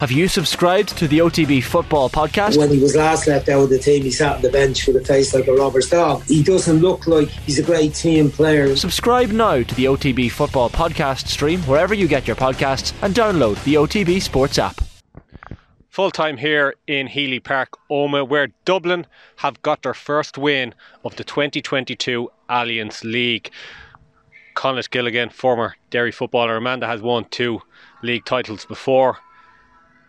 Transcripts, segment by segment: Have you subscribed to the OTB Football Podcast? When he was last left out of the team, he sat on the bench with a face like a robber's dog. He doesn't look like he's a great team player. Subscribe now to the OTB Football Podcast stream wherever you get your podcasts and download the OTB Sports app. Full time here in Healy Park, Omagh, where Dublin have got their first win of the 2022 Allianz League. Conleith Gilligan, former Derry footballer, Amanda has won 2 league titles before.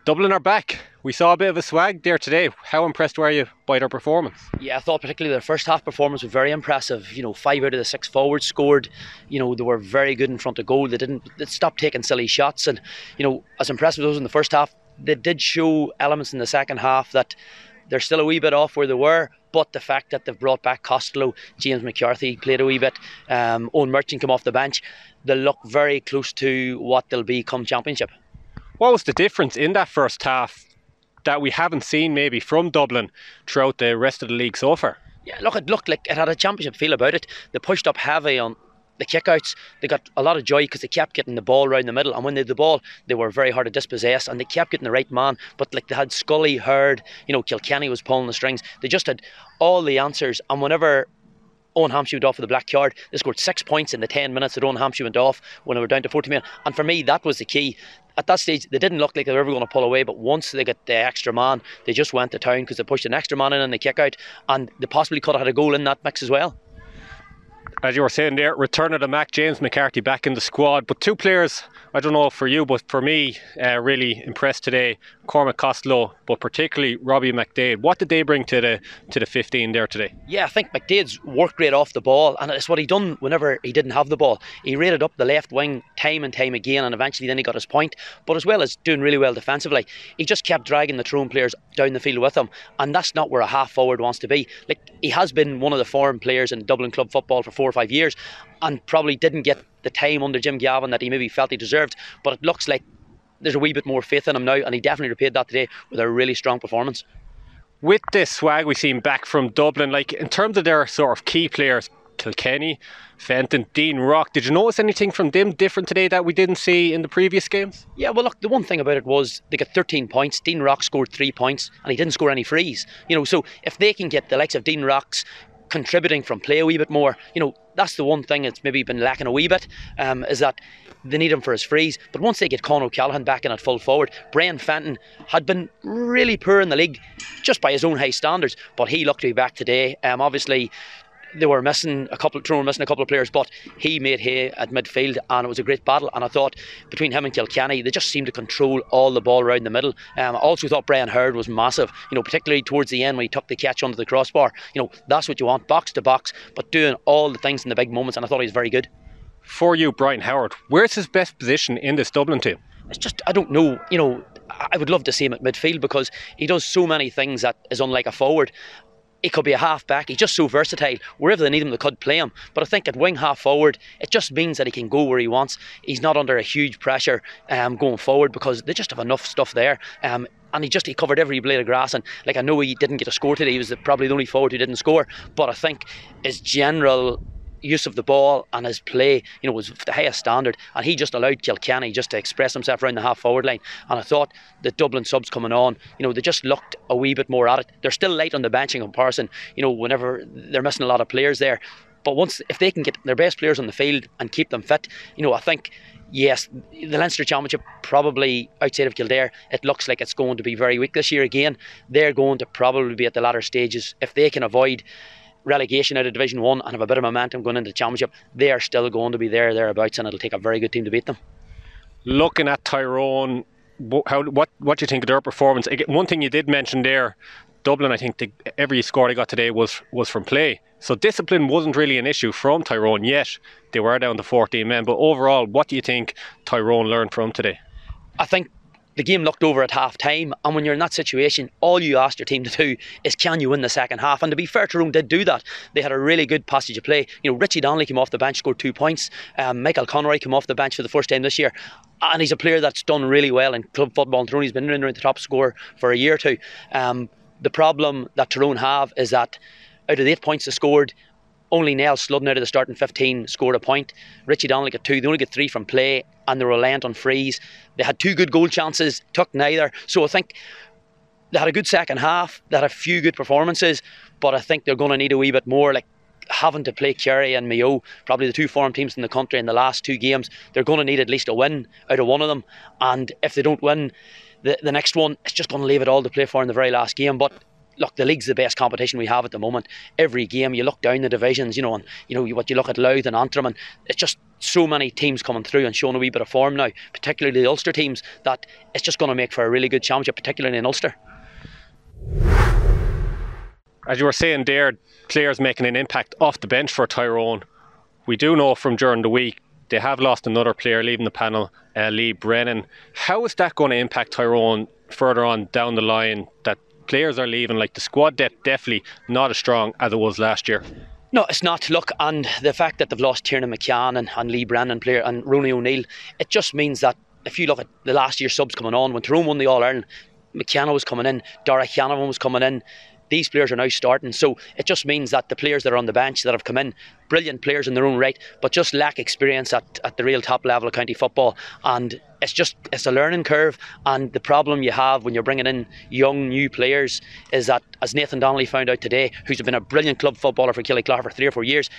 Dublin are back. We saw a bit of a swag there today. How impressed were you by their performance? Yeah, I thought particularly their first half performance was very impressive. You know, 5 out of the 6 forwards scored. You know, they were very good in front of goal. They stopped taking silly shots. And, you know, as impressive as those in the first half, they did show elements in the second half that they're still a wee bit off where they were. But the fact that they've brought back Costello, James McCarthy played a wee bit, Eoin Murchan come off the bench, they look very close to what they'll be come championship. What was the difference in that first half that we haven't seen maybe from Dublin throughout the rest of the league so far? Yeah, look, it looked like it had a championship feel about it. They pushed up heavy on the kickouts. They got a lot of joy because they kept getting the ball around the middle, and when they had the ball they were very hard to dispossess, and they kept getting the right man. But like, they had Scully, Heard, you know, Kilkenny was pulling the strings. They just had all the answers, and whenever Owen Hampshire went off with a black card, they scored 6 points in the 10 minutes that Owen Hampshire went off when they were down to 40 men. And for me, that was the key. At that stage, they didn't look like they were ever going to pull away, but once they got the extra man, they just went to town because they pushed an extra man in the kick out, and they possibly could have had a goal in that mix as well. As you were saying there, return of the Mac, James McCarthy back in the squad. But 2 players, I don't know for you, but for me, really impressed today. Cormac Costello, but particularly Robbie McDade. What did they bring to the 15 there today? Yeah, I think McDade's worked great off the ball, and it's what he done whenever he didn't have the ball. He raided up the left wing time and time again, and eventually then he got his point. But as well as doing really well defensively, he just kept dragging the Tyrone players down the field with him, and that's not where a half forward wants to be. Like, he has been one of the foreign players in Dublin club football for 4 or 5 years, and probably didn't get the time under Jim Gavin that he maybe felt he deserved, but it looks like there's a wee bit more faith in him now, and he definitely repaid that today with a really strong performance. With this swag we've seen back from Dublin, like in terms of their sort of key players, Kilkenny, Fenton, Dean Rock, did you notice anything from them different today that we didn't see in the previous games? Yeah, well look, the one thing about it was they got 13 points, Dean Rock scored 3 points, and he didn't score any frees. You know, so if they can get the likes of Dean Rock's contributing from play a wee bit more, you know, that's the one thing that's maybe been lacking a wee bit, is that they need him for his frees. But once they get Con O'Callaghan back in at full forward, Brian Fenton had been really poor in the league just by his own high standards, but he looked to be back today. Obviously they were missing a couple, Tyrone missing a couple of players, but he made hay at midfield, and it was a great battle. And I thought between him and Kilkenny, they just seemed to control all the ball around the middle. I also thought Brian Howard was massive, you know, particularly towards the end when he took the catch under the crossbar. You know, that's what you want, box to box, but doing all the things in the big moments, and I thought he was very good. For you, Brian Howard, where's his best position in this Dublin team? It's just, I don't know, you know, I would love to see him at midfield because he does so many things that is unlike a forward. He could be a half-back, he's just so versatile. Wherever they need him, they could play him. But I think at wing half-forward, it just means that he can go where he wants. He's not under a huge pressure going forward because they just have enough stuff there. And he covered every blade of grass. And like, I know he didn't get a score today. He was probably the only forward who didn't score. But I think his general use of the ball and his play, you know, was the highest standard, and he just allowed Kilkenny just to express himself around the half forward line. And I thought the Dublin subs coming on, you know, they just looked a wee bit more at it. They're still light on the bench in comparison, you know, whenever they're missing a lot of players there. But if they can get their best players on the field and keep them fit, you know, I think, yes, the Leinster Championship, probably outside of Kildare, it looks like it's going to be very weak this year again. They're going to probably be at the latter stages. If they can avoid relegation out of Division 1 and have a bit of momentum going into the Championship, they are still going to be thereabouts, and it'll take a very good team to beat them. Looking at Tyrone, what do you think of their performance? One thing you did mention there, Dublin, I think every score they got today was from play. So discipline wasn't really an issue from Tyrone yet. They were down to 14 men, but overall, what do you think Tyrone learned from today? I think the game looked over at half time, and when you're in that situation, all you ask your team to do is, can you win the second half? And to be fair, Tyrone did do that. They had a really good passage of play. You know, Richie Donnelly came off the bench, scored 2 points. Michael Conroy came off the bench for the first time this year, and he's a player that's done really well in club football. And Tyrone, he's been in the top scorer for a year or two. The problem that Tyrone have is that out of the 8 points they scored, Only Nell Sludden out of the starting 15 scored a point. Richie Donnelly got two. They only got three from play, and they reliant on frees. They had two good goal chances, took neither. So I think they had a good second half. They had a few good performances, but I think they're going to need a wee bit more. Like having to play Kerry and Mayo, probably the two form teams in the country in the last two games, they're going to need at least a win out of one of them. And if they don't win the next one, it's just going to leave it all to play for in the very last game. But look, the league's the best competition we have at the moment. Every game, you look down the divisions, you know, and you know what you look at Louth and Antrim, and it's just so many teams coming through and showing a wee bit of form now, particularly the Ulster teams, that it's just going to make for a really good championship, particularly in Ulster. As you were saying there, players making an impact off the bench for Tyrone. We do know from during the week they have lost another player leaving the panel, Lee Brennan. How is that going to impact Tyrone further on down the line, that players are leaving? Like the squad depth, definitely not as strong as it was last year. No, it's not. Look, and the fact that they've lost Tiernan McCann and Lee Brennan player and Rooney O'Neill, it just means that if you look at the last year's subs coming on, when Tyrone won the All-Ireland, McKenna was coming in, Dara Canavan was coming in. These players are now starting, so it just means that the players that are on the bench that have come in, brilliant players in their own right, but just lack experience at the real top level of county football. And it's a learning curve, and the problem you have when you're bringing in young new players is that, as Nathan Donnelly found out today, who's been a brilliant club footballer for Killyclare for 3 or 4 years,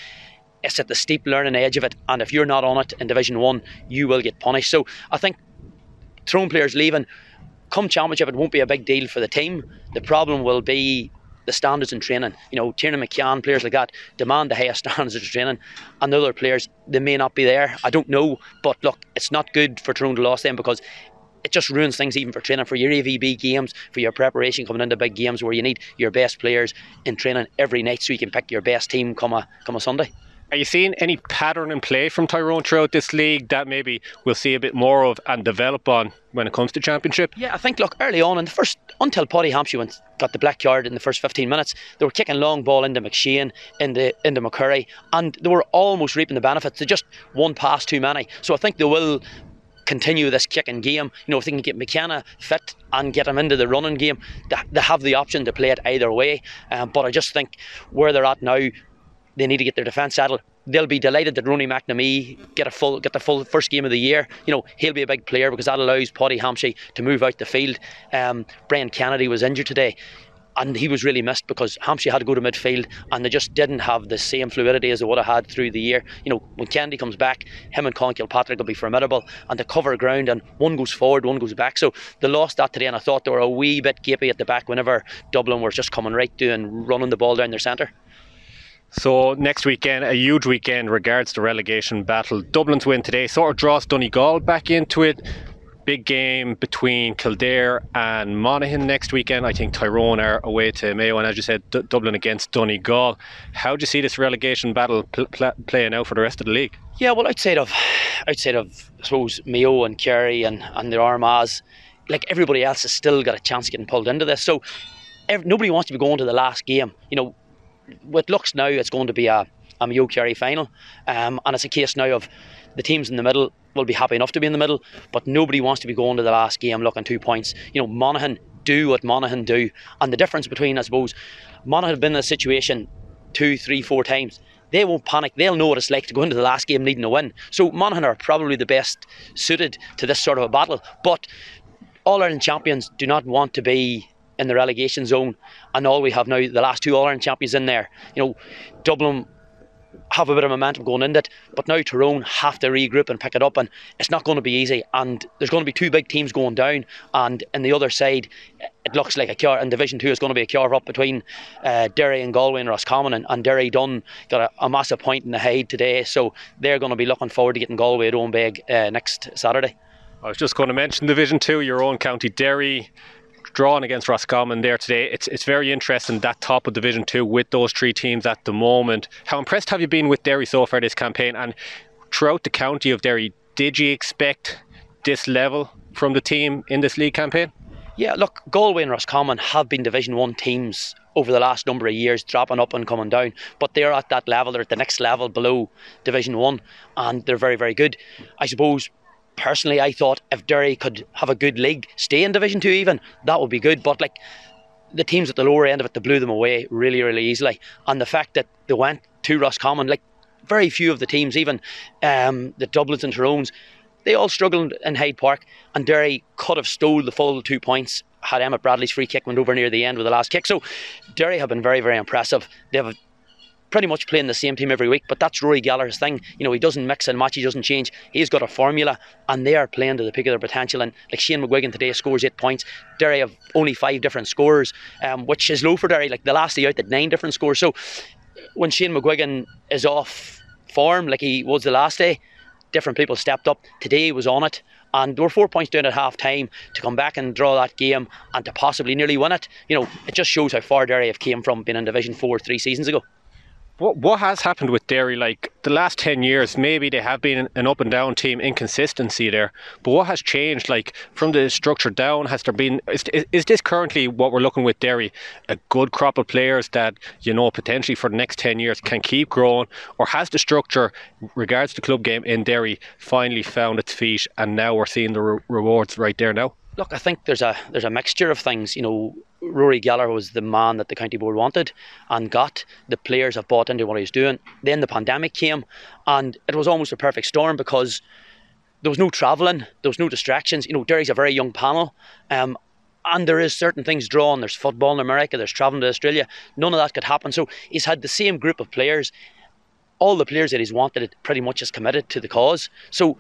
it's at the steep learning edge of it, and if you're not on it in Division 1, you will get punished. So I think Tyrone players leaving, come championship, it won't be a big deal for the team. The problem will be the standards in training. You know, Tiernan McCann, players like that, demand the highest standards in training, and the other players, they may not be there. I don't know, but look, it's not good for Tyrone to lose them, because it just ruins things even for training, for your AVB games, for your preparation coming into big games where you need your best players in training every night so you can pick your best team come a Sunday. Are you seeing any pattern in play from Tyrone throughout this league that maybe we'll see a bit more of and develop on when it comes to championship? Yeah, I think, look, early on in the first, until Paddy Hampshire got the black card in the first 15 minutes, they were kicking long ball into McShane, into McCurry, and they were almost reaping the benefits. They just one pass too many. So I think they will continue this kicking game. You know, if they can get McKenna fit and get him into the running game, they have the option to play it either way. But I just think where they're at now, they need to get their defence settled. They'll be delighted that Ronnie McNamee get the full first game of the year. You know, he'll be a big player because that allows Paddy Hampshire to move out the field. Brian Kennedy was injured today, and he was really missed because Hampshire had to go to midfield, and they just didn't have the same fluidity as they would have had through the year. You know, when Kennedy comes back, him and Colin Kilpatrick will be formidable, and they cover ground, and one goes forward, one goes back. So they lost that today, and I thought they were a wee bit gapey at the back whenever Dublin were just coming right to and running the ball down their centre. So next weekend, a huge weekend regards the relegation battle. Dublin's win today sort of draws Donegal back into it. Big game between Kildare and Monaghan next weekend. I think Tyrone are away to Mayo, and as you said, Dublin against Donegal. How do you see this relegation battle playing out for the rest of the league? Yeah, well, outside of I suppose Mayo and Kerry and the Armaghs, like everybody else has still got a chance of getting pulled into this. So nobody wants to be going to the last game. You know, what looks now, it's going to be a Mayo Kerry final, and it's a case now of the teams in the middle will be happy enough to be in the middle, but nobody wants to be going to the last game looking 2 points. You know, Monaghan do what Monaghan do, and the difference between, I suppose, Monaghan have been in a situation 2, 3, 4 times. They won't panic. They'll know what it's like to go into the last game needing a win. So Monaghan are probably the best suited to this sort of a battle, but All-Ireland champions do not want to be in the relegation zone, and all we have now, the last two All-Ireland champions in there. You know, Dublin have a bit of momentum going into it, but now Tyrone have to regroup and pick it up, and it's not going to be easy, and there's going to be two big teams going down, and in the other side it looks like in Division 2 is going to be a carve-up between Derry and Galway and Roscommon, and Derry Dunn got a massive point in the hide today, so they're going to be looking forward to getting Galway at Omagh next Saturday. I was just going to mention Division 2, your own county Derry drawn against Roscommon there today. It's very interesting, that top of Division 2 with those three teams at the moment. How impressed have you been with Derry so far this campaign, and throughout the county of Derry? Did you expect this level from the team in this league campaign? Yeah, look, Galway and Roscommon have been Division 1 teams over the last number of years, dropping up and coming down, but they're at that level, they're at the next level below Division 1, and they're very, very good. I suppose personally, I thought if Derry could have a good league, stay in Division 2 even, that would be good. But like, the teams at the lower end of it, they blew them away really, really easily. And the fact that they went to Roscommon, like very few of the teams, even the Dublins and Tyrones, they all struggled in Hyde Park, and Derry could have stole the full 2 points had Emmett Bradley's free kick went over near the end with the last kick. So Derry have been very, very impressive. They've pretty much playing the same team every week, but that's Rory Gallagher's thing. You know, he doesn't mix and match, he doesn't change. He's got a formula, and they are playing to the peak of their potential. And like Shane McGuigan today scores 8 points. Derry have only 5 different scorers, which is low for Derry. Like the last day out, they had 9 different scores. So when Shane McGuigan is off form, like he was the last day, different people stepped up. Today he was on it, and they were 4 points down at half time to come back and draw that game and to possibly nearly win it. You know, it just shows how far Derry have came from being in Division 4 3 seasons ago. What has happened with Derry? Like the last 10 years, maybe they have been an up and down team, inconsistency there. But what has changed? Like from the structure down, has there been? Is this currently what we're looking with Derry? A good crop of players that, you know, potentially for the next 10 years can keep growing, or has the structure, regards the club game in Derry, finally found its feet, and now we're seeing the rewards right there now? Look, I think there's a mixture of things. You know, Rory Gallagher was the man that the county board wanted and got. The players have bought into what he was doing. Then the pandemic came, and it was almost a perfect storm because there was no travelling, there was no distractions. You know, Derry's a very young panel, and there is certain things drawn. There's football in America, there's travelling to Australia. None of that could happen. So he's had the same group of players. All the players that he's wanted pretty much is committed to the cause. So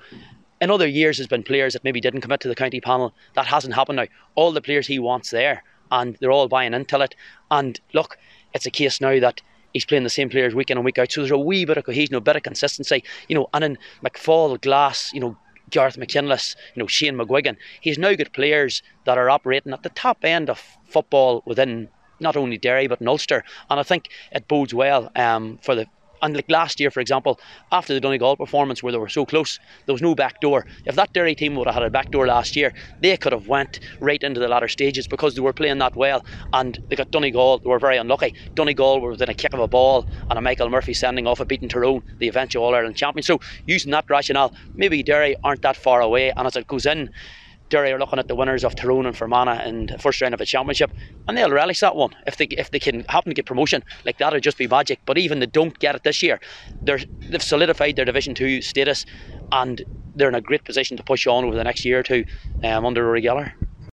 in other years, there's been players that maybe didn't commit to the county panel. That hasn't happened now. All the players he wants there, and they're all buying into it. And look, it's a case now that he's playing the same players week in and week out. So there's a wee bit of cohesion, a bit of consistency, you know. And in McFall, Glass, you know, Gareth McKinless, you know, Shane McGuigan, he's now got players that are operating at the top end of football within not only Derry but in Ulster. And I think it bodes well for the. And like last year, for example, after the Donegal performance where they were so close, there was no back door. If that Derry team would have had a back door last year, they could have went right into the latter stages because they were playing that well. And they got Donegal, they were very unlucky. Donegal were within a kick of a ball and a Michael Murphy sending off a beaten Tyrone, the eventual All-Ireland champion. So using that rationale, maybe Derry aren't that far away. And as it goes in, Derry are looking at the winners of Tyrone and Fermanagh in the first round of a championship, and they'll relish that one if they can happen to get promotion. Like that would just be magic. But even they don't get it this year, they've solidified their Division 2 status, and they're in a great position to push on over the next year or two under Rory Gallagher.